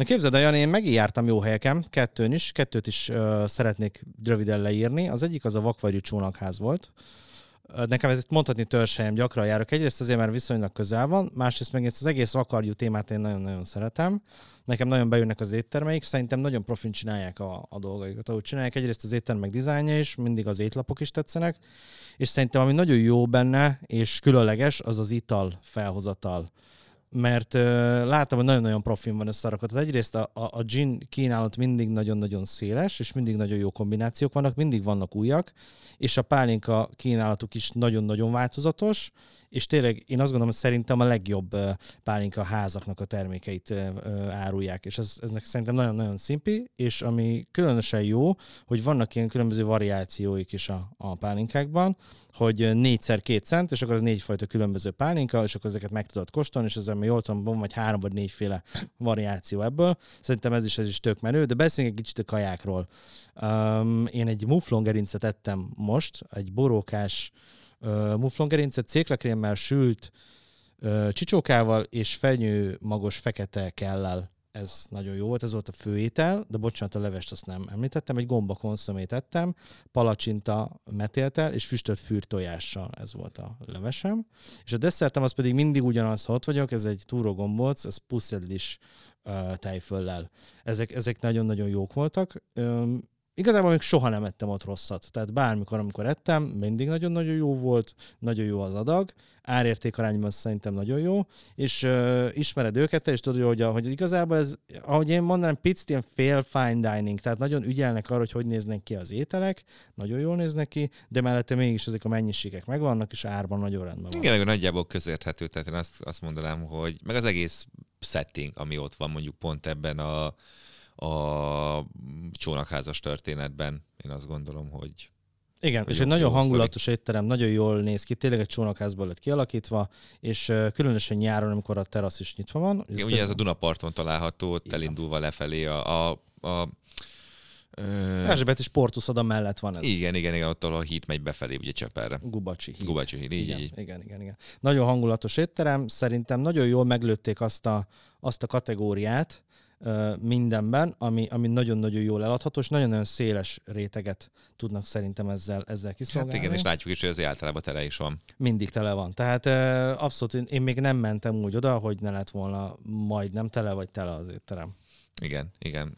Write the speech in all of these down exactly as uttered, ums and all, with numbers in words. Na képzeld el, Jani, én megijártam jó helyeken, kettőn is, kettőt is uh, szeretnék röviden leírni. Az egyik az a Vakvarjú Csónakház volt. Nekem ezt mondhatni törzselyem, gyakran járok. Egyrészt azért, mert viszonylag közel van, másrészt meg ezt az egész Vakvarjú témát én nagyon-nagyon szeretem. Nekem nagyon bejönnek az éttermeik, szerintem nagyon profin csinálják a, a dolgaikat, ahogy csinálják. Egyrészt az éttermek dizájnja is, mindig az étlapok is tetszenek, és szerintem ami nagyon jó benne és különleges, az az ital felhozatal. Mert uh, láttam, hogy nagyon-nagyon profin van összerakott. Egyrészt a, a, a gin kínálat mindig nagyon-nagyon széles, és mindig nagyon jó kombinációk vannak, mindig vannak újak, és a pálinka kínálatuk is nagyon-nagyon változatos, és tényleg én azt gondolom, hogy szerintem a legjobb uh, pálinka házaknak a termékeit uh, árulják, és ez, eznek szerintem nagyon-nagyon szimpi, és ami különösen jó, hogy vannak ilyen különböző variációik is a, a pálinkákban, hogy négyszer két cent, és akkor az négyfajta különböző pálinka, és akkor ezeket meg tudod kóstolni, és ezzel mi jól tudom, van vagy három vagy négyféle variáció ebből. Szerintem ez is, ez is tök menő, de beszéljünk egy kicsit a kajákról. Um, én egy muflongerincet ettem most, egy borókás uh, muflongerincet céklakrémmel sült uh, csicsókával és fenyőmagos fekete kellel. Ez nagyon jó volt, ez volt a főétel, de bocsánat, a levest azt nem említettem, egy gomba konszomét ettem, palacsinta metéltel és füstölt fűrtojással, ez volt a levesem. És a desszertem az pedig mindig ugyanaz, ha ott vagyok, ez egy túrógombóc, ez puszedlis uh, tejföllel. Ezek, ezek nagyon-nagyon jók voltak. Um, Igazából még soha nem ettem ott rosszat. Tehát bármikor, amikor ettem, mindig nagyon-nagyon jó volt, nagyon jó az adag, árértékarányban szerintem nagyon jó, és uh, ismered őket, és tudod, hogy, hogy igazából ez, ahogy én mondanám, picit ilyen fél fine dining, tehát nagyon ügyelnek arra, hogy hogy néznek ki az ételek, nagyon jól néznek ki, de mellette mégis ezek a mennyiségek megvannak, és árban nagyon rendben van. Igen, nagyjából közérthető, tehát én azt, azt mondanám, hogy meg az egész setting, ami ott van mondjuk pont ebben a a csónakházas történetben, én azt gondolom, hogy... Igen, és egy nagyon hangulatos étterem, nagyon jól néz ki, tényleg egy csónakházból lett kialakítva, és különösen nyáron, amikor a terasz is nyitva van. Ez ugye közben... ez a Dunaparton található, ott elindulva lefelé a... a, a ö... Erzsébet és Portuszoda mellett van ez. Igen, igen, igen, ott a híd megy befelé, ugye Cseperre. Gubacsi híd. Gubacsi híd, így, igen, így. Igen, igen, igen. Nagyon hangulatos étterem, szerintem nagyon jól meglőtték azt a, azt a kategóriát, mindenben, ami, ami nagyon-nagyon jól eladható, és nagyon-nagyon széles réteget tudnak szerintem ezzel, ezzel kiszolgálni. Hát igen, és látjuk is, hogy azért általában tele is van. Mindig tele van. Tehát abszolút én még nem mentem úgy oda, hogy ne lett volna majdnem tele, vagy tele az étterem. Igen, igen.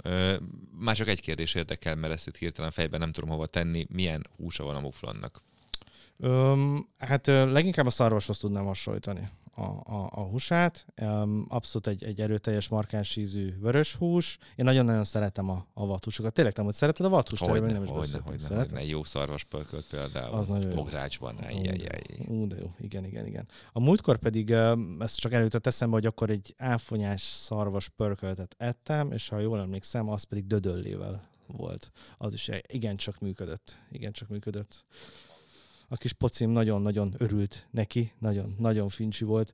Már csak egy kérdés érdekel, mert ezt itt hirtelen fejben nem tudom hova tenni. Milyen húsa van a muflonnak? Öm, hát leginkább a szarvashoz tudnám hasonlítani. A, a, a húsát. Abszolút egy, egy erőteljes, markáns ízű vörös hús. Én nagyon-nagyon szeretem a, a vathúsokat. Tényleg nem, hogy szereted a vathúst? Hogyne, nem is hogyne, hogyne, hogyne. Egy jó szarvaspörkölt például. Az nagyon pográcsban. Ú, de jó. Igen, igen, igen. A múltkor pedig, ezt csak előtött eszembe, hogy akkor egy áfonyás szarvaspörköltet ettem, és ha jól emlékszem, az pedig dödöllével volt. Az is igencsak működött. Igencsak működött. A kis pocim nagyon-nagyon örült neki, nagyon-nagyon fincsi volt.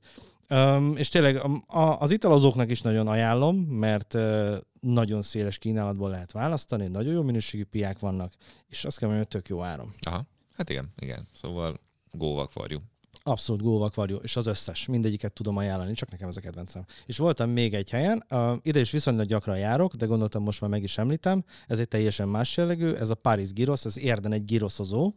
Üm, és tényleg a, a, az italozóknak is nagyon ajánlom, mert ö, nagyon széles kínálatból lehet választani, nagyon jó minőségű piák vannak, és azt kell mondani, hogy tök jó áron. Aha, hát igen, igen. Szóval go Vakvarjú. Abszolút go Vakvarjú, és az összes. Mindegyiket tudom ajánlani, csak nekem ez a kedvencem. És voltam még egy helyen, ö, ide is viszonylag gyakran járok, de gondoltam, most már meg is említem, ez egy teljesen más jellegű, ez a Paris Gyros, ez Érden egy gyroszozó.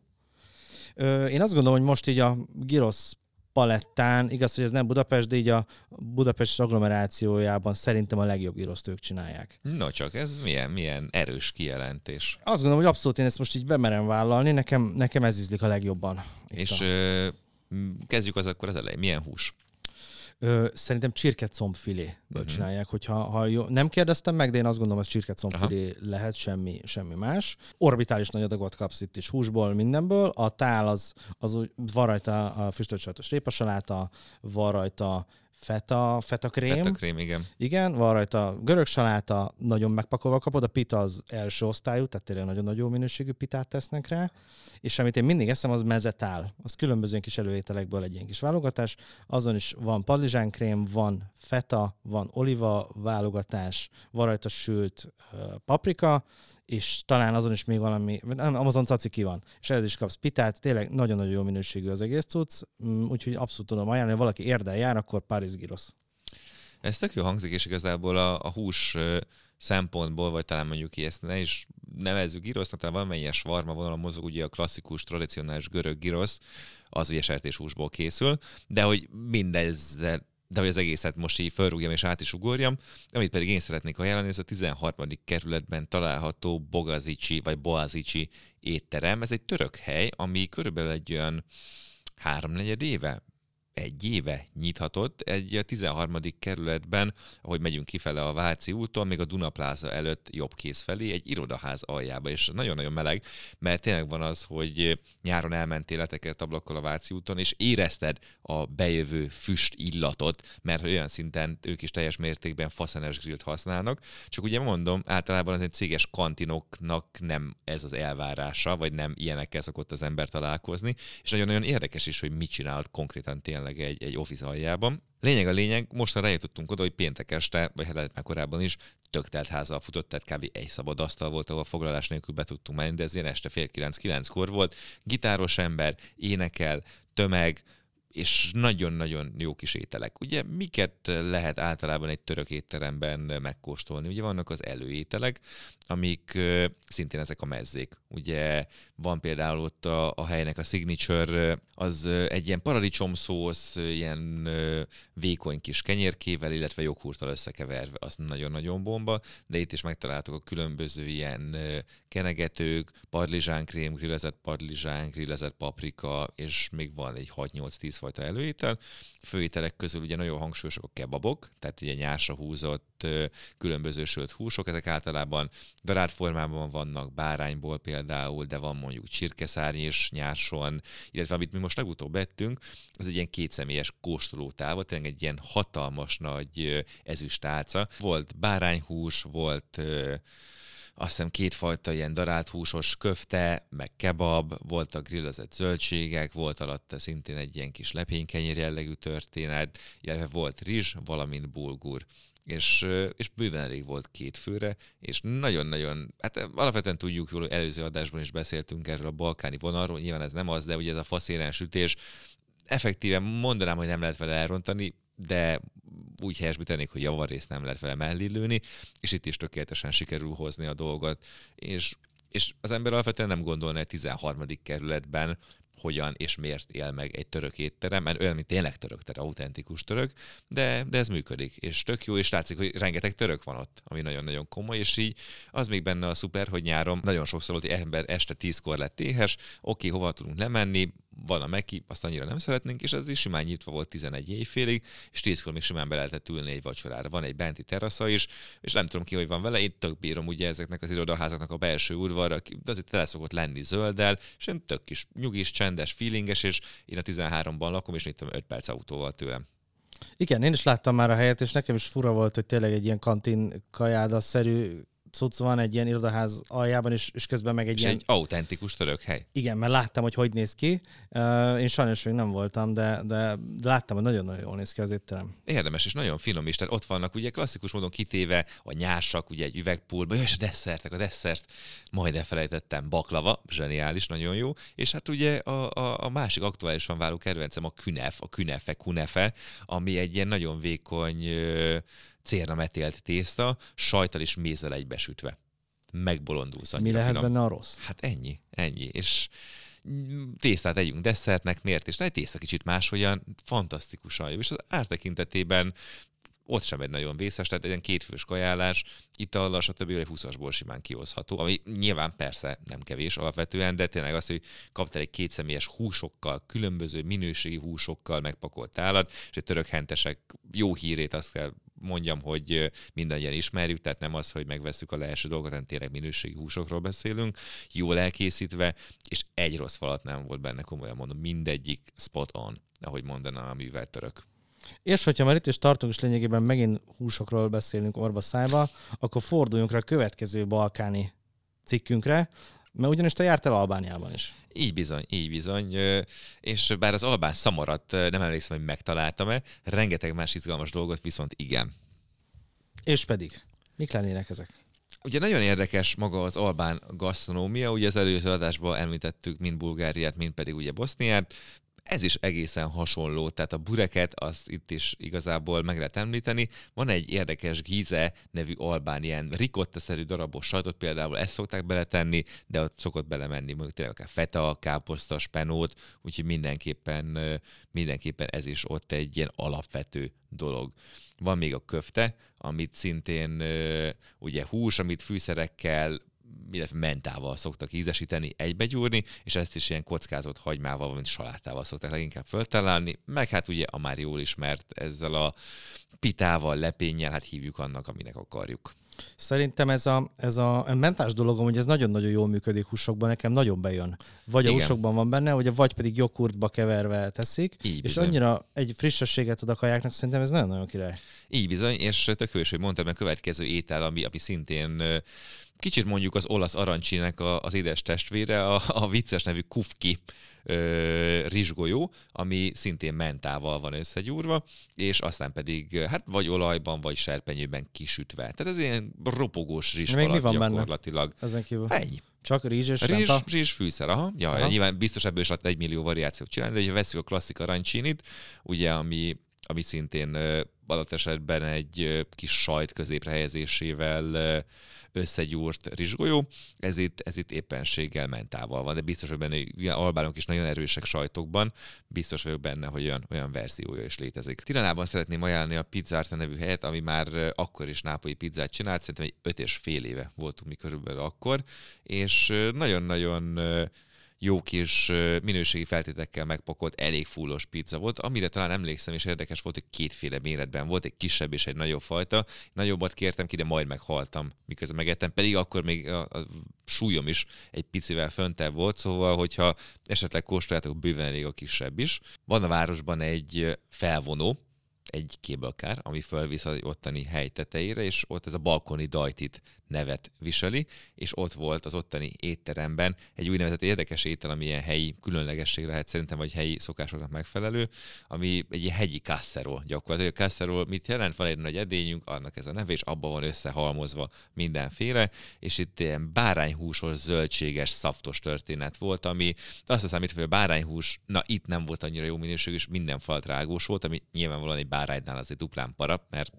Én azt gondolom, hogy most így a gyrosz palettán, igaz, hogy ez nem Budapest, de így a Budapest agglomerációjában szerintem a legjobb gyroszt ők csinálják. No csak, ez milyen, milyen erős kijelentés. Azt gondolom, hogy abszolút én ezt most így bemerem vállalni, nekem, nekem ez ízlik a legjobban. És a... ö, kezdjük az akkor az elején. Milyen hús? Ö, szerintem csirkecombfiléből uh-huh. csinálják, hogyha ha jó, nem kérdeztem meg, de én azt gondolom, ez csirkecombfilé lehet, semmi, semmi más. Orbitális nagy adagot kapsz itt is húsból, mindenből. A tál az, az van rajta a füstölt sajtos répasaláta, van rajta feta, feta krém. Feta krém, igen. Igen, van rajta görög saláta, nagyon megpakolva kapod, a pita az első osztályú, tehát tényleg nagyon-nagyon jó minőségű pitát tesznek rá, és amit én mindig eszem, az mezetál. Az különböző kis előételekből egy ilyen kis válogatás, azon is van padlizsánkrém, van feta, van oliva válogatás, van rajta sült paprika, és talán azon is még valami, nem, Amazon caciki van, és ez is kapsz pitát, tényleg nagyon-nagyon jó minőségű az egész cucc, úgyhogy abszolút tudom ajánlani, ha valaki Érden jár, akkor Paris Gyros. Ez tök jó hangzik, és igazából a, a hús szempontból, vagy talán mondjuk így ezt ne is nevezzük gyrosznak, talán valamelyes svarma vonalon mozog, ugye a klasszikus, tradicionális görög gyrosz, az ugye sertés húsból készül, de hogy mindez, de hogy az egészet most így fölrúgjam és át is ugorjam, amit pedig én szeretnék ajánlani, ez a tizenharmadik kerületben található Boğaziçi, vagy Boğaziçi étterem. Ez egy török hely, ami körülbelül egy olyan háromnegyed éve, egy éve nyithatott, egy a tizenharmadik kerületben, ahogy megyünk kifele a Váci úton, még a Dunapláza előtt jobb kéz felé, egy irodaház aljába, és nagyon-nagyon meleg, mert tényleg van az, hogy nyáron elmentél letekert ablakkal a Váci úton, és érezted a bejövő füst illatot, mert olyan szinten ők is teljes mértékben faszenes grillt használnak, csak ugye mondom, általában az egy céges kantinoknak nem ez az elvárása, vagy nem ilyenekkel szokott az ember találkozni, és nagyon-nagyon érdekes is, hogy mit csinált konkrétan tényleg egy, egy office aljában. Lényeg a lényeg, mostanra eljutottunk oda, hogy péntek este, vagy hát lehet már korábban is, tök telt házzal futott, tehát kb. Egy szabad asztal volt, ahol foglalás nélkül be tudtunk menni, de ez ilyen este fél kilenc, kilenckor volt. Gitáros ember, énekel, tömeg, és nagyon-nagyon jó kis ételek. Ugye miket lehet általában egy török étteremben megkóstolni? Ugye vannak az előételek, amik szintén ezek a mezzék. Ugye van például ott a, a helynek a signature, az egy ilyen paradicsomszósz, ilyen vékony kis kenyérkével, illetve joghurttal összekeverve, az nagyon-nagyon bomba, de itt is megtaláltuk a különböző ilyen kenegetők, parlizsánkrém, grillezett parlizsán, grillezett paprika, és még van egy hat nyolc tíz fajta előétel. Főételek közül ugye nagyon hangsúlyosak a kebabok, tehát ugye nyársra húzott különböző sült húsok, ezek általában darált formában vannak, bárányból például, de van mondjuk csirkeszárny is nyárson, illetve amit mi most legutóbb ettünk, az egy ilyen kétszemélyes kóstolótáva, tényleg egy ilyen hatalmas nagy ezüstálca. Volt bárányhús, volt azt hiszem kétfajta ilyen darált húsos köfte, meg kebab, voltak grillezett zöldségek, volt alatta szintén egy ilyen kis lepénykenyér jellegű történet, illetve volt rizs, valamint bulgur. És, és bőven elég volt két főre, és nagyon-nagyon, hát alapvetően tudjuk jól, hogy előző adásban is beszéltünk erről a balkáni vonalról, nyilván ez nem az, de ugye ez a faszéren sütés, effektíven mondanám, hogy nem lehet vele elrontani, de úgy helyesbítenék, hogy javarészt nem lehet vele mellélőni, és itt is tökéletesen sikerül hozni a dolgot. És, és az ember alapvetően nem gondolná, hogy a tizenharmadik kerületben hogyan és miért él meg egy török étterem, mert olyan, mint tényleg török, tehát autentikus török, de, de ez működik, és tök jó, és látszik, hogy rengeteg török van ott, ami nagyon-nagyon komoly, és így az még benne a szuper, hogy nyáron nagyon sokszor volt, hogy ember este tízkor lett éhes, oké, hova tudunk lemenni, van a meki, azt annyira nem szeretnénk, és ez is simán nyitva volt tizenegy éjfélig, és tízkor még simán be lehetett ülni egy vacsorára. Van egy benti terasza is, és nem tudom ki, hogy van vele, itt tök bírom ugye ezeknek az irodaházaknak a belső udvarra, de azért tele szokott lenni zölddel, és én tök kis nyugis, csendes, feelinges, és én a tizenháromban lakom, és nyitom öt perc autóval tőlem. Igen, én is láttam már a helyet, és nekem is fura volt, hogy tényleg egy ilyen kantin kajádaszerű cucc van egy ilyen irodaház aljában, és, és közben meg egy és ilyen... egy autentikus török hely. Igen, mert láttam, hogy hogy néz ki. Uh, én sajnos még nem voltam, de, de, de láttam, hogy nagyon-nagyon jól néz ki az étterem. Érdemes, és nagyon finom is. Tehát ott vannak ugye klasszikus módon kitéve a nyársak, ugye egy üvegpulba, és a desszertek, a desszert, majd elfelejtettem, baklava, zseniális, nagyon jó. És hát ugye a, a, a másik aktuálisan váló kedvencem a künef, a künefe, kunefe, ami egy ilyen nagyon vékony... cérna metélt tészta, sajttal és mézzel egybesütve. Megbolondulsz annyira. Mi lehet finom. Benne a rossz? Hát ennyi, ennyi. És tésztát együnk desszertnek, miért? És egy tészta kicsit máshogyan, fantasztikusan jó. És az ártekintetében ott sem egy nagyon vészes, tehát egy ilyen kétfős kajálás, itallal, stb. Egy húszasból simán kihozható, ami nyilván persze nem kevés alapvetően, de tényleg az, hogy kaptál egy kétszemélyes húsokkal, különböző minőségi húsokkal megpakolt állat, és egy török hentesek jó hírét azt kell mondjam, hogy mindannyian ismerjük, tehát nem az, hogy megveszük a leeső dolgot, hanem tényleg minőségi húsokról beszélünk, jól elkészítve, és egy rossz falat nem volt benne, komolyan mondom, mindegyik spot on, ahogy mondaná a művelt török. És hogyha már itt is tartunk, és lényegében megint húsokról beszélünk orba szájba, akkor forduljunk rá a következő balkáni cikkünkre, mert ugyanis te jártál Albániában is. Így bizony, így bizony. És bár az albán szamarat nem emlékszem, hogy megtaláltam-e, rengeteg más izgalmas dolgot viszont igen. És pedig, mik lennének ezek? Ugye nagyon érdekes maga az albán gasztronómia, ugye az előző adásban említettük mind Bulgáriát, mind pedig ugye Boszniát. Ez is egészen hasonló, tehát a bureket azt itt is igazából meg lehet említeni. Van egy érdekes gíze nevű albán, ilyen ricotta-szerű darabos sajtot, például ezt szokták beletenni, de ott szokott belemenni mondjuk tényleg akár feta, káposzta, spenót, úgyhogy mindenképpen, mindenképpen ez is ott egy ilyen alapvető dolog. Van még a köfte, amit szintén ugye hús, amit fűszerekkel, illetve mentával szoktak ízesíteni, egybegyúrni, és ezt is ilyen kockázott hagymával, valamint salátával szokták leginkább föltalálni, meg hát ugye a már jól ismert ezzel a pitával, lepénnyel, hát hívjuk annak, aminek akarjuk. Szerintem ez a, ez a mentás dologom, hogy ez nagyon-nagyon jól működik húsokban, nekem nagyon bejön. Vagy igen, a húsokban van benne, ugye, vagy pedig joghurtba keverve teszik, így és bizony, annyira egy frissességet ad a kajáknak, szerintem ez nagyon-nagyon király. Így bizony, és tök hős, hogy mondtam, a következő étel, ami, ami szintén kicsit mondjuk az olasz arancsinek az édes testvére, a, a vicces nevű kufki ö, rizsgolyó, ami szintén mentával van összegyúrva, és aztán pedig hát vagy olajban, vagy serpenyőben kisütve. Tehát ez ilyen ropogós rizsfalat gyakorlatilag. Ezen kívül. Ennyi. Csak rizs és rizs, fenta? Rizs, fűszer, aha. Ja, aha. Nyilván biztos ebből is lehet egy millió variációt csinálni, de ha veszük a klasszik arancsinit, ugye, ami, ami szintén adott esetben egy kis sajt középre helyezésével összegyúrt rizsgolyó, ez itt, ez itt éppenséggel mentával van, de biztos, hogy benne ilyen albánok is nagyon erősek sajtokban, biztos vagyok benne, hogy olyan, olyan verziója is létezik. Tiranában szeretném ajánlani a Pizzarte nevű helyet, ami már akkor is nápolyi pizzát csinált, szerintem egy öt és fél éve voltunk mi körülbelül akkor, és nagyon-nagyon jó kis minőségi feltétekkel megpakolt, elég fullos pizza volt, amire talán emlékszem, és érdekes volt, hogy kétféle méretben volt, egy kisebb és egy nagyobb fajta. Nagyobbat kértem ki, de majd meghaltam, miközben megettem, pedig akkor még a, a súlyom is egy picivel föntebb volt, szóval, hogyha esetleg kóstoljátok, bőven elég a kisebb is. Van a városban egy felvonó, egy kébelkár, ami fölvisz az ottani hely tetejére, és ott ez a Balkoni Dajtit nevet viseli, és ott volt az ottani étteremben egy úgynevezett érdekes étel, ami ilyen helyi különlegesség lehet szerintem, vagy helyi szokásoknak megfelelő, ami egy ilyen hegyi kasszerol gyakorlatilag. A kasszerol mit jelent? Van egy nagy edényünk, annak ez a neve, és abban van összehalmozva mindenféle, és itt ilyen bárányhúsos, zöldséges, szaftos történet volt, ami azt hiszem, hogy a bárányhús, na itt nem volt annyira jó minőség, és minden falat rágós volt, ami nyilvánvalóan egy báránynál azért duplán para, mert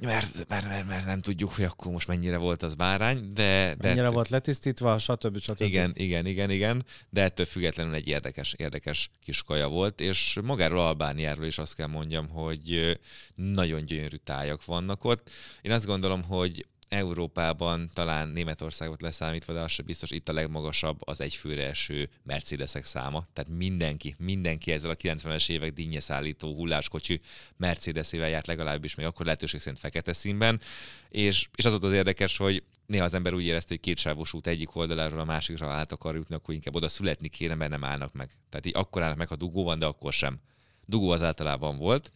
Mert, mert, mert, mert nem tudjuk, hogy akkor most mennyire volt az bárány, de... de mennyire volt letisztítva, stb. stb. Igen, igen, igen, igen, de ettől függetlenül egy érdekes, érdekes kis kaja volt, és magáról Albániáról is azt kell mondjam, hogy nagyon gyönyörű tájak vannak ott. Én azt gondolom, hogy Európában talán Németországot leszámítva, de az sem biztos, itt a legmagasabb az egyfőre eső Mercedesek száma. Tehát mindenki, mindenki ezzel a kilencvenes évek dinnyeszállító hulláskocsi Mercedesével járt, legalábbis még akkor lehetőség szerint fekete színben. És, és az ott az érdekes, hogy néha az ember úgy érezte, hogy kétsávos út egyik oldaláról a másikra át akar jutni, akkor inkább oda születni kéne, mert nem állnak meg. Tehát így akkor állnak meg, ha dugó van, de akkor sem. Dugó az általában volt,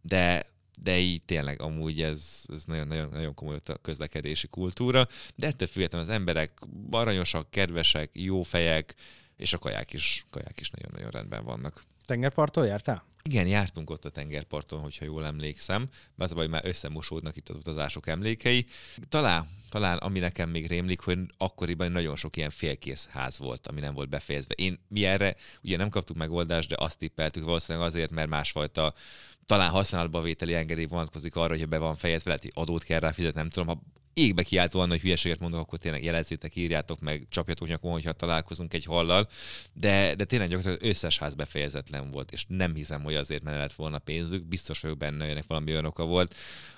de... de így tényleg amúgy ez, ez nagyon, nagyon komoly a közlekedési kultúra, de ettől függetlenül az emberek aranyosak, kedvesek, jó fejek, és a kaják is, kaják is nagyon-nagyon rendben vannak. Tengerparton jártál? Igen, jártunk ott a tengerparton, hogyha jól emlékszem, mert az a baj, már összemosódnak itt az utazások emlékei. Talán, talán ami nekem még rémlik, hogy akkoriban nagyon sok ilyen félkész ház volt, ami nem volt befejezve. Én, mi erre ugye nem kaptuk megoldást, de azt tippeltük valószínűleg azért, mert másfajta talán használatba vételi engedély vonatkozik arra, hogyha be van fejezve, lehet, hogy adót kell rá fizetni, nem tudom, ha égbe kiáltóan, hogy hülyeséget mondok, akkor tényleg jelezzétek, írjátok meg, csapjatok nyakon, hogyha találkozunk egy hallal, de, de tényleg gyakorlatilag összes ház befejezetlen volt, és nem hiszem, hogy azért ne lett volna pénzük, biztos vagyok benne, hogy valami olyan oka volt,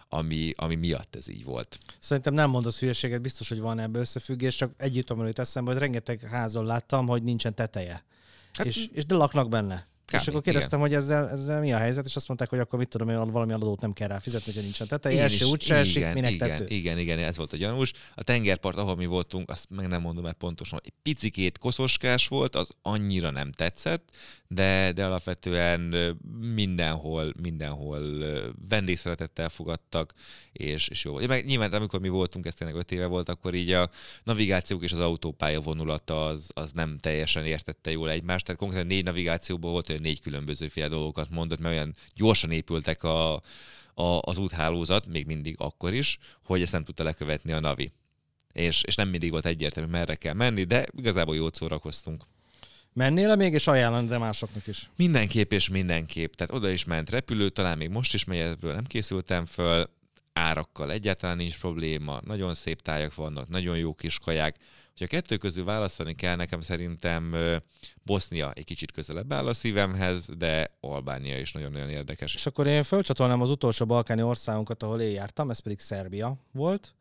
ami, ami miatt ez így volt. Szerintem nem mondasz hülyeséget, biztos, hogy van ebbe összefüggés, csak egy jutom eszembe, hogy rengeteg házon láttam, hogy nincsen teteje, hát, és, és de laknak benne. Kámi, és akkor kérdeztem, igen, hogy ezzel, ezzel mi a helyzet, és azt mondták, hogy akkor mit tudom én, valami adót nem kell rá fizetni, hogy nincsen teteje, első úgyse esik, minek igen, tető. Igen, igen, ez volt a gyanús. A tengerpart, ahol mi voltunk, azt meg nem mondom el pontosan, egy picikét koszoskás volt, az annyira nem tetszett, de, de alapvetően mindenhol, mindenhol vendégszeretettel fogadtak, és, és jó volt. Meg nyilván, amikor mi voltunk, ez tényleg öt éve volt, akkor így a navigációk és az autópálya vonulata az, az nem teljesen értette jól egymást, tehát konkrétan négy navigációban volt, négy különbözőféle dolgokat mondott, mert olyan gyorsan épültek a, a, az úthálózat, még mindig akkor is, hogy ezt nem tudta lekövetni a navi. És, és nem mindig volt egyértelmű, merre kell menni, de igazából jót szórakoztunk. Mennél még, és ajánlani, de másoknak is? Mindenképp és mindenképp. Tehát oda is ment repülő, talán még most is, melyekről nem készültem föl. Árakkal egyáltalán nincs probléma, nagyon szép tájak vannak, nagyon jó kis kaják. Ha a kettő közül választani kell, nekem szerintem Bosznia egy kicsit közelebb áll a szívemhez, de Albánia is nagyon-nagyon érdekes. És akkor én fölcsatolnám az utolsó balkáni országunkat, ahol én jártam, ez pedig Szerbia volt.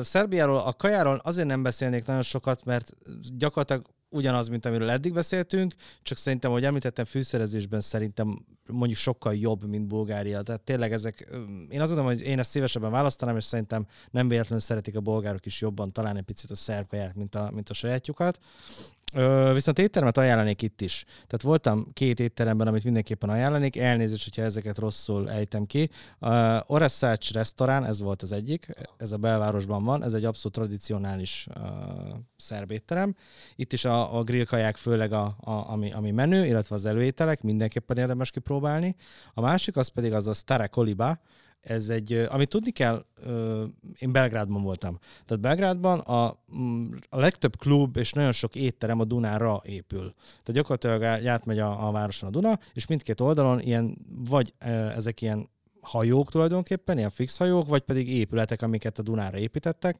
Szerbiáról, a kajáról azért nem beszélnék nagyon sokat, mert gyakorlatilag ugyanaz, mint amiről eddig beszéltünk, csak szerintem, ahogy említettem, fűszerezésben szerintem mondjuk sokkal jobb, mint Bulgária. Tehát tényleg ezek, én azt gondolom, hogy én ezt szívesebben választanám, és szerintem nem véletlenül szeretik a bolgárok is jobban talán egy picit a szerb kaját, mint a, mint a sajátjukat. Ö, viszont éttermet ajánlanék itt is. Tehát voltam két étteremben, amit mindenképpen ajánlanék. Elnézést, hogyha ezeket rosszul ejtem ki. A Oresszács restaurán, ez volt az egyik, ez a belvárosban van, ez egy abszolút tradicionális uh, szerb étterem. Itt is a, a grillkaják főleg a, a, ami, ami menő, illetve az előételek, mindenképpen érdemes kipróbálni. A másik az pedig az a Stare Koliba. Ez egy, amit tudni kell, én Belgrádban voltam. Tehát Belgrádban a, a legtöbb klub és nagyon sok étterem a Dunára épül. Tehát gyakorlatilag átmegy a, a városon a Duna, és mindkét oldalon ilyen, vagy ezek ilyen hajók tulajdonképpen, ilyen fix hajók, vagy pedig épületek, amiket a Dunára építettek.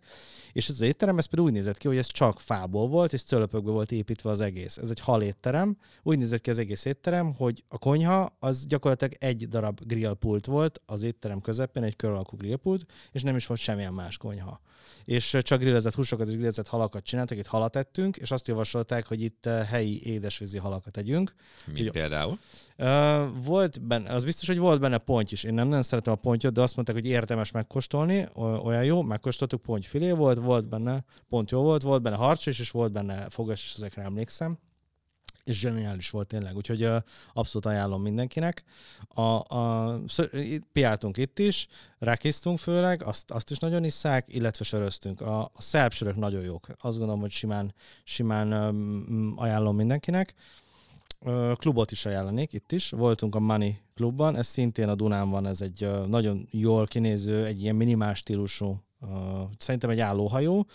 És ez az étterem, ez pedig úgy nézett ki, hogy ez csak fából volt, és cölöpökből volt építve az egész. Ez egy hal étterem. Úgy nézett ki az egész étterem, hogy a konyha az gyakorlatilag egy darab grillpult volt az étterem közepén, egy kör alakú grillpult, és nem is volt semmilyen más konyha. És csak grillezett húsokat és grillezett halakat csináltak, itt halat ettünk, és azt javasolták, hogy itt helyi édesvízi halakat tegyünk. Mi például? Volt benne, az biztos, hogy volt benne ponty is. Én nem nem szeretem a pontyot, de azt mondták, hogy érdemes megkóstolni, olyan jó, megkóstoltuk, pontyfilé volt, volt benne, pont jó volt, volt benne harcs is, és volt benne fogas is, ezekre emlékszem. És zseniális volt tényleg, úgyhogy uh, abszolút ajánlom mindenkinek. A, a, piáltunk itt is, rákésztünk főleg, azt, azt is nagyon isszák, illetve söröztünk. A, a szerb sörök nagyon jók. Azt gondolom, hogy simán, simán um, ajánlom mindenkinek. Uh, klubot is ajánlanék, itt is. Voltunk a Mani Klubban, ez szintén a Dunán van, ez egy uh, nagyon jól kinéző, egy ilyen minimál stílusú, Uh, szerintem egy állóhajó.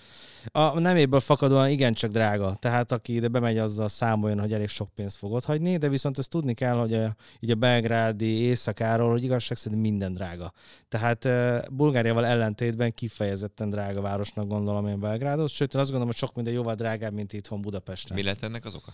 A neméből fakadóan igencsak drága, tehát aki ide bemegy, azzal számoljon, hogy elég sok pénzt fog otthagyni, de viszont ezt tudni kell, hogy a, így a belgrádi éjszakáról, hogy igazság szerint minden drága. Tehát uh, Bulgáriával ellentétben kifejezetten drága városnak gondolom én Belgrádot, sőt én azt gondolom, hogy sok minden jóval drágább, mint itthon Budapesten. Mi lehet ennek az oka?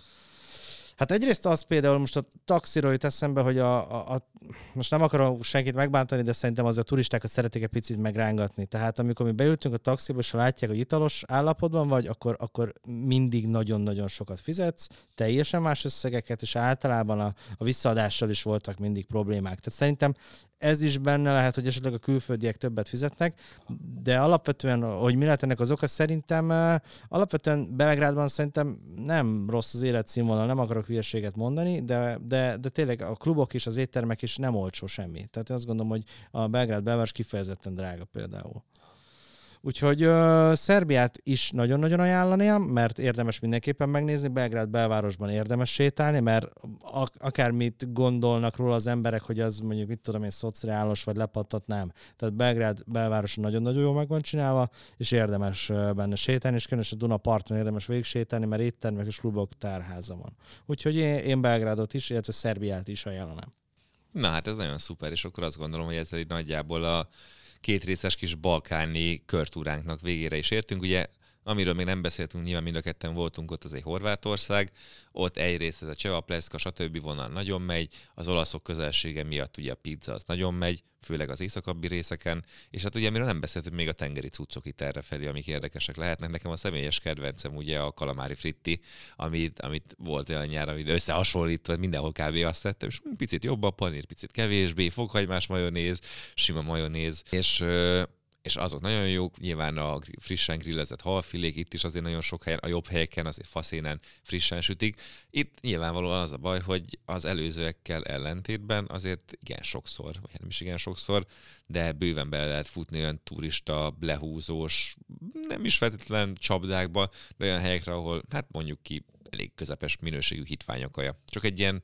Hát egyrészt az például most a taxiról jut eszembe, hogy a, a, a, most nem akarok senkit megbántani, de szerintem az a turistákat szeretik egy picit megrángatni. Tehát amikor mi beültünk a taxiba, és ha látják, hogy italos állapotban vagy, akkor, akkor mindig nagyon-nagyon sokat fizetsz, teljesen más összegeket, és általában a, a visszaadással is voltak mindig problémák. Tehát szerintem ez is benne lehet, hogy esetleg a külföldiek többet fizetnek, de alapvetően, hogy mi lehet ennek az oka, szerintem alapvetően Belgrádban szerintem nem rossz az életszínvonal, nem akarok hülyeséget mondani, de, de, de tényleg a klubok és az éttermek is nem olcsó semmi. Tehát én azt gondolom, hogy a Belgrád belváros kifejezetten drága például. Úgyhogy uh, Szerbiát is nagyon-nagyon ajánlanám, mert érdemes mindenképpen megnézni, Belgrád belvárosban érdemes sétálni, mert ak- akármit gondolnak róla az emberek, hogy az mondjuk, mit tudom én, szociális vagy lepattat, nem. Tehát Belgrád belváros nagyon-nagyon jól meg van csinálva, és érdemes benne sétálni, és különösen Duna parton érdemes végig sétálni, mert éttermek és klubok tárháza van. Úgyhogy én, én Belgrádot is, illetve Szerbiát is ajánlanám. Na hát ez nagyon szuper, és akkor azt gondolom, hogy ezzel így nagyjából a két részes kis balkáni körtúránknak végére is értünk. Ugye, amiről még nem beszéltünk, nyilván mind a ketten voltunk ott, az egy Horvátország, ott egyrészt ez a Cseva Pleszka, stb. Vonal nagyon megy, az olaszok közelsége miatt ugye a pizza az nagyon megy, főleg az északabbi részeken, és hát ugye amiről nem beszéltünk, még a tengeri cuccok itt errefelé, amik érdekesek lehetnek. Nekem a személyes kedvencem ugye a kalamári fritti, amit, amit volt olyan nyáron, amit összehasonlítva, mindenhol kb. Azt tettem, és picit jobb a panír, picit kevésbé, fokhagymás majonéz, sima majonéz, és és azok nagyon jók, nyilván a frissen grillezett halfilék, itt is azért nagyon sok helyen, a jobb helyeken azért faszénen frissen sütik. Itt nyilvánvalóan az a baj, hogy az előzőekkel ellentétben azért igen sokszor, vagy nem is igen sokszor, de bőven bele lehet futni olyan turista, lehúzós, nem is feltétlen csapdákba, de olyan helyekre, ahol hát mondjuk ki elég közepes minőségű hitványakaja. Csak egy ilyen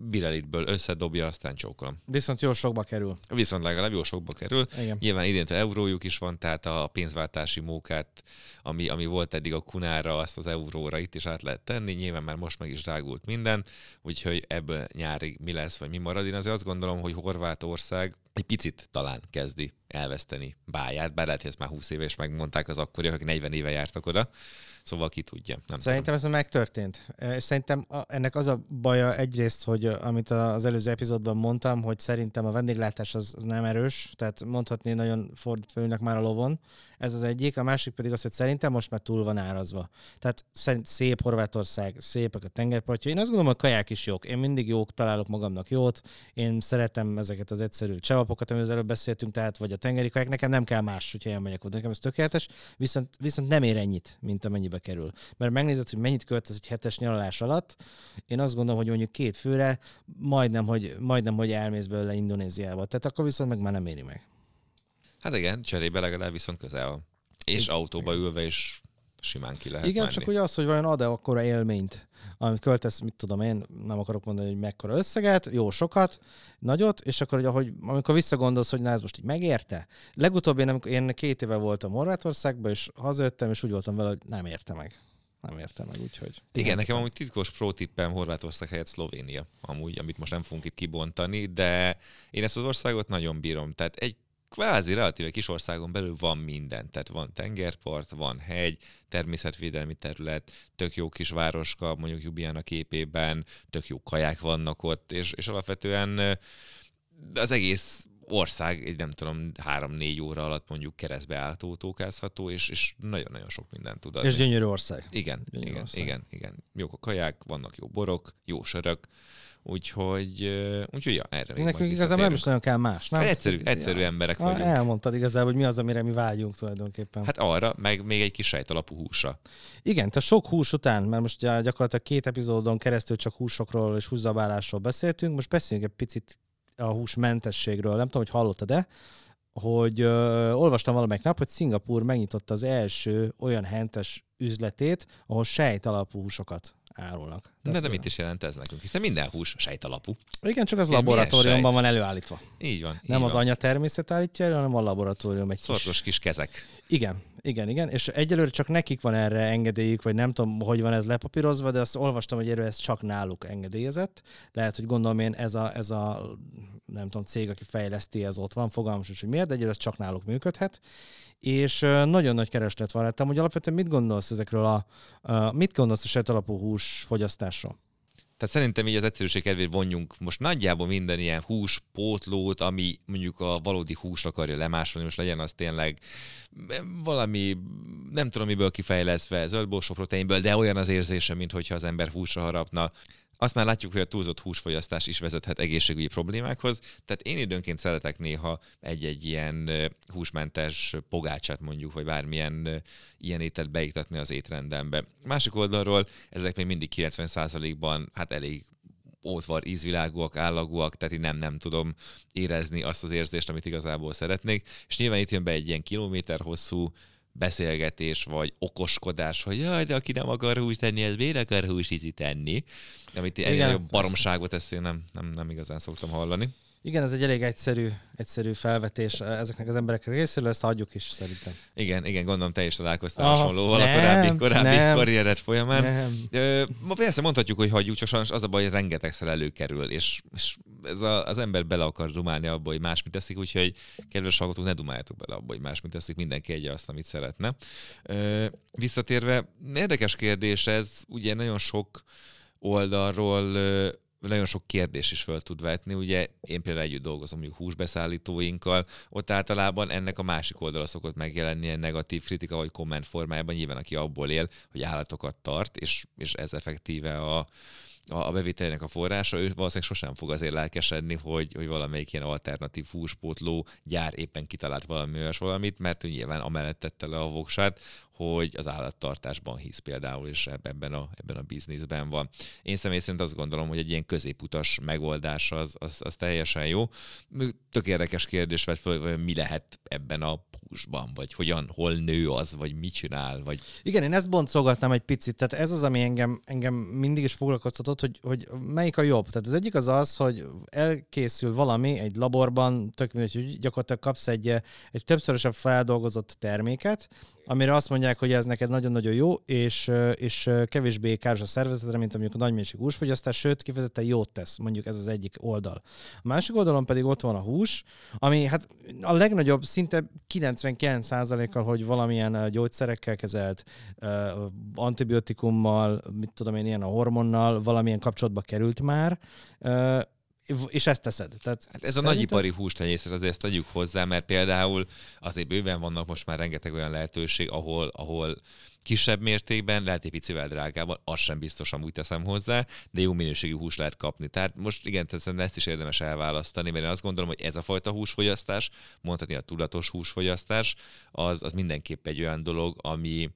birelitből összedobja, aztán csókolom. Viszont jó sokba kerül. Viszont legalább jó sokba kerül. Igen. Nyilván idénte eurójuk is van, tehát a pénzváltási mókát, ami, ami volt eddig a kunára, azt az euróra itt is át lehet tenni. Nyilván már most meg is drágult minden, úgyhogy ebből nyárig mi lesz, vagy mi marad. Én azért azt gondolom, hogy Horvátország egy picit talán kezdi elveszteni báját, bár lehet, hogy ezt már húsz éve is megmondták az akkoriak, akik negyven éve jártak oda, szóval ki tudja. Nem szerintem tudom. Ez megtörtént. És szerintem ennek az a baja egyrészt, hogy amit az előző epizódban mondtam, hogy szerintem a vendéglátás az, az nem erős, tehát mondhatni nagyon fordítva ülnek már a lovon. Ez az egyik, a másik pedig az, hogy szerintem most már túl van árazva. Tehát szerint szép Horvátország, szépek a tengerpartja. Én azt gondolom, hogy a kaják is jók. Én mindig jók, találok magamnak jót. Én szeretem ezeket az egyszerű csevapokat, amiről előbb beszéltünk, tehát vagy a tengeri kaják. Nekem nem kell más, hogyha elmegyek oda. Nekem ez tökéletes, viszont, viszont nem ér ennyit, mint amennyibe kerül. Mert megnézed, hogy mennyit költesz egy hetes nyaralás alatt. Én azt gondolom, hogy mondjuk két főre majdnem, hogy, majdnem, hogy elmész belőle Indonéziába. Tehát akkor viszont meg már nem éri meg. Hát igen, cserébe legalább viszont közel. És igen, autóba ülve is simán ki lehet igen, menni. Csak ugye az, hogy vajon ad-e akkora élményt, amit költesz, mit tudom én, nem akarok mondani, hogy mekkora összeget, jó sokat, nagyot, és akkor, hogy ahogy, amikor visszagondolsz, hogy na ez most így megérte. Legutóbb én, amikor, én két éve voltam Horvátországban, és hazajöttem, és úgy voltam vele, hogy nem érte meg. Nem értem meg, úgyhogy... Igen, nekem amúgy titkos prótippem Horvátország helyett Szlovénia, amúgy, amit most nem fogunk itt kibontani, de én ezt az országot nagyon bírom. Tehát egy kvázi relatíve kis országon belül van minden. Tehát van tengerpart, van hegy, természetvédelmi terület, tök jó kis városka, mondjuk Jubijan a képében, tök jó kaják vannak ott, és, és alapvetően az egész ország egy nem tudom, három-négy óra alatt mondjuk keresztbe állatótókázható, és, és nagyon-nagyon sok mindent tud adni. És gyönyörű ország. Igen, gyönyörű igen, ország. igen, igen. Jók a kaják, vannak jó borok, jó sörök, úgyhogy, úgyhogy ja, erre még nekünk igazából nem is nagyon kell más, nem? Egyszerű, egyszerű ja. emberek vagyunk. Elmondtad igazából, hogy mi az, amire mi vágyunk tulajdonképpen. Hát arra, meg még egy kis sejtalapú húsra. Igen, tehát sok hús után, mert most gyakorlatilag két epizódon keresztül csak húsokról és húszabálásról beszéltünk, most beszéljünk egy picit a húsmentességről, nem tudom, hogy hallottad-e, hogy ö, olvastam valamelyik nap, hogy Szingapúr megnyitotta az első olyan hentes üzletét, ahol sejtalapú húsokat árulnak. De, de, de mit is jelent ez nekünk? Hiszen minden hús sejtalapú. Igen, csak az igen, laboratóriumban van előállítva. Így van. Nem így az van. Anyatermészet állítja elő, hanem a laboratórium egy szorgos kis... kis kezek. Igen, igen, igen. És egyelőre csak nekik van erre engedélyük, vagy nem tudom, hogy van ez lepapírozva, de azt olvastam, hogy erről ez csak náluk engedélyezett. Lehet, hogy gondolom én ez a, ez a nem tudom, cég, aki fejleszti, ez ott van, fogalmasos, hogy miért, de egyelőre ez csak náluk működhet. És nagyon nagy kereslet van rá. Hogy alapvetően mit gondolsz ezekről a, a mit gondolsz a sejtalapú hús fogyasztásról? Tehát szerintem így az egyszerűség kedvéért vonjunk most nagyjából minden ilyen húspótlót, ami mondjuk a valódi húst akarja lemásolni, most legyen az tényleg valami, nem tudom miből kifejleszve, zöldborsó proteinből, de olyan az érzése, mintha az ember húsra harapna. Azt már látjuk, hogy a túlzott húsfogyasztás is vezethet egészségügyi problémákhoz, tehát én időnként szeretek néha egy-egy ilyen húsmentes pogácsát mondjuk, vagy bármilyen ilyen ételt beiktatni az étrendembe. Másik oldalról ezek még mindig kilencven százalékban hát elég ótvar ízvilágúak, állagúak, tehát én nem, nem tudom érezni azt az érzést, amit igazából szeretnék, és nyilván itt jön be egy ilyen kilométer hosszú beszélgetés, vagy okoskodás, hogy jaj, de aki nem akar húst tenni, ez miért akar húst ízi tenni? Amit ennél jobb baromságot ezt én nem, nem, nem igazán szoktam hallani. Igen, ez egy elég egyszerű, egyszerű felvetés ezeknek az emberek részéről, ezt hagyjuk is szerintem. Igen, igen, gondolom te is találkoztál Aha, hasonlóval nem, a korábbi, korábbi nem, karriered folyamán. Nem. Ö, ma persze mondhatjuk, hogy hagyjuk, csak sajnos az a baj, hogy rengetegszer előkerül, és, és ez a, az ember bele akar dumálni abba, hogy másmit teszik, úgyhogy kedves hallgatók, ne dumáljátok bele abba, hogy másmit teszik, mindenki egye azt, amit szeretne. Ö, visszatérve, érdekes kérdés ez, ugye nagyon sok oldalról nagyon sok kérdés is föl tud vetni, ugye én például együtt dolgozom mondjuk húsbeszállítóinkkal, ott általában ennek a másik oldala szokott megjelenni negatív kritika vagy komment formájában, nyilván aki abból él, hogy állatokat tart, és, és ez effektíve a, a bevételének a forrása, ő valószínűleg sosem fog azért lelkesedni, hogy, hogy valamelyik ilyen alternatív húspótló gyár éppen kitalált valami olyas valamit, mert ő nyilván amellett tette le a voksát, hogy az állattartásban hisz például, és ebben a, ebben a bizniszben van. Én személy szerint azt gondolom, hogy egy ilyen középutas megoldás az, az, az teljesen jó. Tök érdekes kérdés vett fel, hogy mi lehet ebben a húsban, vagy hogyan, hol nő az, vagy mit csinál, vagy... Igen, én ezt boncolgatnám egy picit, tehát ez az, ami engem, engem mindig is foglalkoztatott, hogy, hogy melyik a jobb. Tehát az egyik az az, hogy elkészül valami egy laborban, tök mindegy, hogy gyakorlatilag kapsz egy, egy többszörösen feldolgozott terméket, amire azt mondják, hogy ez neked nagyon-nagyon jó, és, és kevésbé káros a szervezetre, mint mondjuk a nagy mennyiségű húsfogyasztás, sőt, kifejezetten jót tesz, mondjuk ez az egyik oldal. A másik oldalon pedig ott van a hús, ami hát a legnagyobb, szinte kilencvenkilenc százalékkal, hogy valamilyen gyógyszerekkel kezelt, antibiotikummal, mit tudom én, ilyen a hormonnal, valamilyen kapcsolatba került már, és ezt teszed. Tehát hát ez szerinted... a nagyipari hústenyészet, azért tegyük hozzá, mert például azért bőven vannak most már rengeteg olyan lehetőség, ahol, ahol kisebb mértékben, lehet egy picivel drágában, azt sem biztos, amúgy teszem hozzá, de jó minőségű hús lehet kapni. Tehát most igen, ezt is érdemes elválasztani, mert én azt gondolom, hogy ez a fajta húsfogyasztás, mondhatni a tudatos húsfogyasztás, az, az mindenképp egy olyan dolog, ami...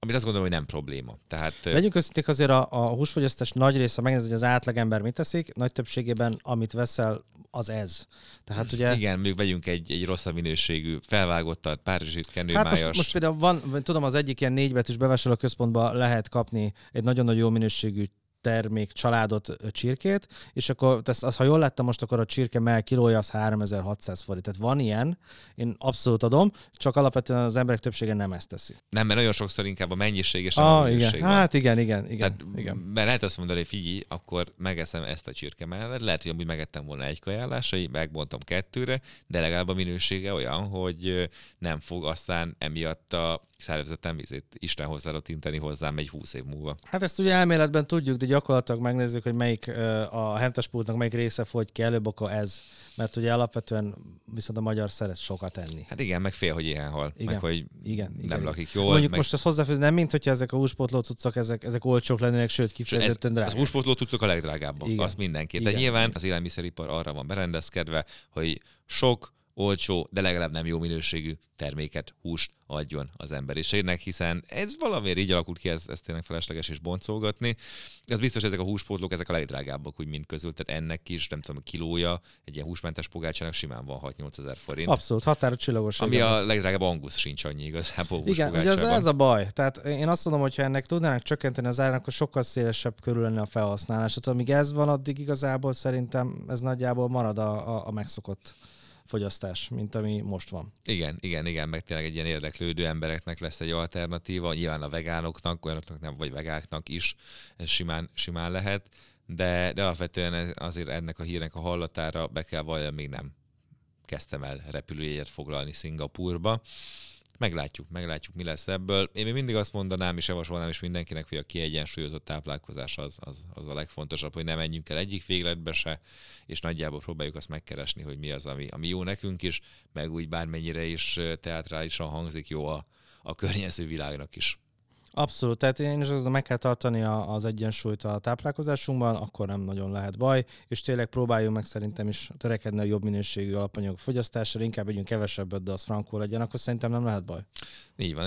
amit azt gondolom, hogy nem probléma. Tehát... Legyünk őszinték, azért a, a húsfogyasztás nagy része, megnézed, hogy az átlagember mit teszik, nagy többségében, amit veszel, az ez. Tehát, ugye... Igen, még vegyünk egy, egy rosszabb minőségű felvágottat, párizsit, kenőmájast. Hát most, most például van, tudom, az egyik ilyen négybetűs bevásárlóközpontban lehet kapni egy nagyon-nagyon jó minőségű termék, családot, csirkét, és akkor, tesz, az, ha jól láttam most, akkor a csirke mell kilója az háromezer-hatszáz forint. Tehát van ilyen, én abszolút adom, csak alapvetően az emberek többsége nem ezt teszi. Nem, mert nagyon sokszor inkább a mennyiség és a ah, igen. Hát igen, igen, igen, tehát, igen. Mert lehet azt mondani, hogy figyelj, akkor megeszem ezt a csirke mellett, lehet, hogy amúgy megettem volna egy kajálásra, így megbontom kettőre, de legalább a minősége olyan, hogy nem fog aztán emiatt a szervezetem ízét Isten hozzára tinteni hozzám egy húsz év múlva. Hát ezt ugye elméletben tudjuk, de gyakorlatilag megnézzük, hogy melyik a hentespultnak melyik része fogy ki előbb, akkor ez. Mert ugye alapvetően viszont a magyar szeret sokat enni. Hát igen, meg fél, hogy éhen hal. Igen, meg, hogy igen, nem igen. lakik jól. Mondjuk meg... most ezt hozzáfűzni, nem mint, hogyha ezek a húspótló cuccok, ezek, ezek olcsók lennének, sőt kifejezetten drágák. Az húspótló cuccok a legdrágábbak, igen. Az mindenki. De igen, nyilván igen. Az élelmiszeripar arra van berendezkedve, hogy sok, olcsó, de legalább nem jó minőségű terméket, húst adjon az emberiségnek, hiszen ez valamiért így alakult ki, ez, ez tényleg felesleges és boncolgatni. Ez biztos, ezek a húspótlók, ezek a legdrágábbak úgy mind közül, tehát ennek is, nem tudom, a kilója, egy ilyen húsmentes pogácsának simán van hat-nyolc ezer forint. Abszolút, határa csillagos. Ami a legdrágább angusz sincs annyi igazából húspogácsában. Igen, ugye ez, ez a baj. Tehát én azt mondom, hogy ha ennek tudnának csökkenteni az árat, akkor sokkal szélesebb körül lenne a felhasználás. Tehát amíg ez van, addig igazából szerintem ez nagyjából marad a, a, a megszokott fogyasztás, mint ami most van. Igen, igen, igen, meg tényleg egy ilyen érdeklődő embereknek lesz egy alternatíva, nyilván a vegánoknak, olyanoknak nem, vagy vegáknak is ez simán, simán lehet, de, de alapvetően azért ennek a hírnek a hallatára be kell valljam, még nem kezdtem el repülőjegyet foglalni Szingapúrba. Meglátjuk, meglátjuk, mi lesz ebből. Én még mindig azt mondanám, és javasolnám is mindenkinek, hogy a kiegyensúlyozott táplálkozás az, az, az a legfontosabb, hogy ne menjünk el egyik végletbe se, és nagyjából próbáljuk azt megkeresni, hogy mi az, ami, ami jó nekünk is, meg úgy bármennyire is teátrálisan hangzik, jó a, a környező világnak is. Abszolút, tehát én is meg kell tartani az egyensúlyt a táplálkozásunkban, akkor nem nagyon lehet baj, és tényleg próbáljunk meg szerintem is törekedni a jobb minőségű alapanyagok fogyasztásra, inkább együnk kevesebbet, de az frankó legyen, akkor szerintem nem lehet baj. Így van.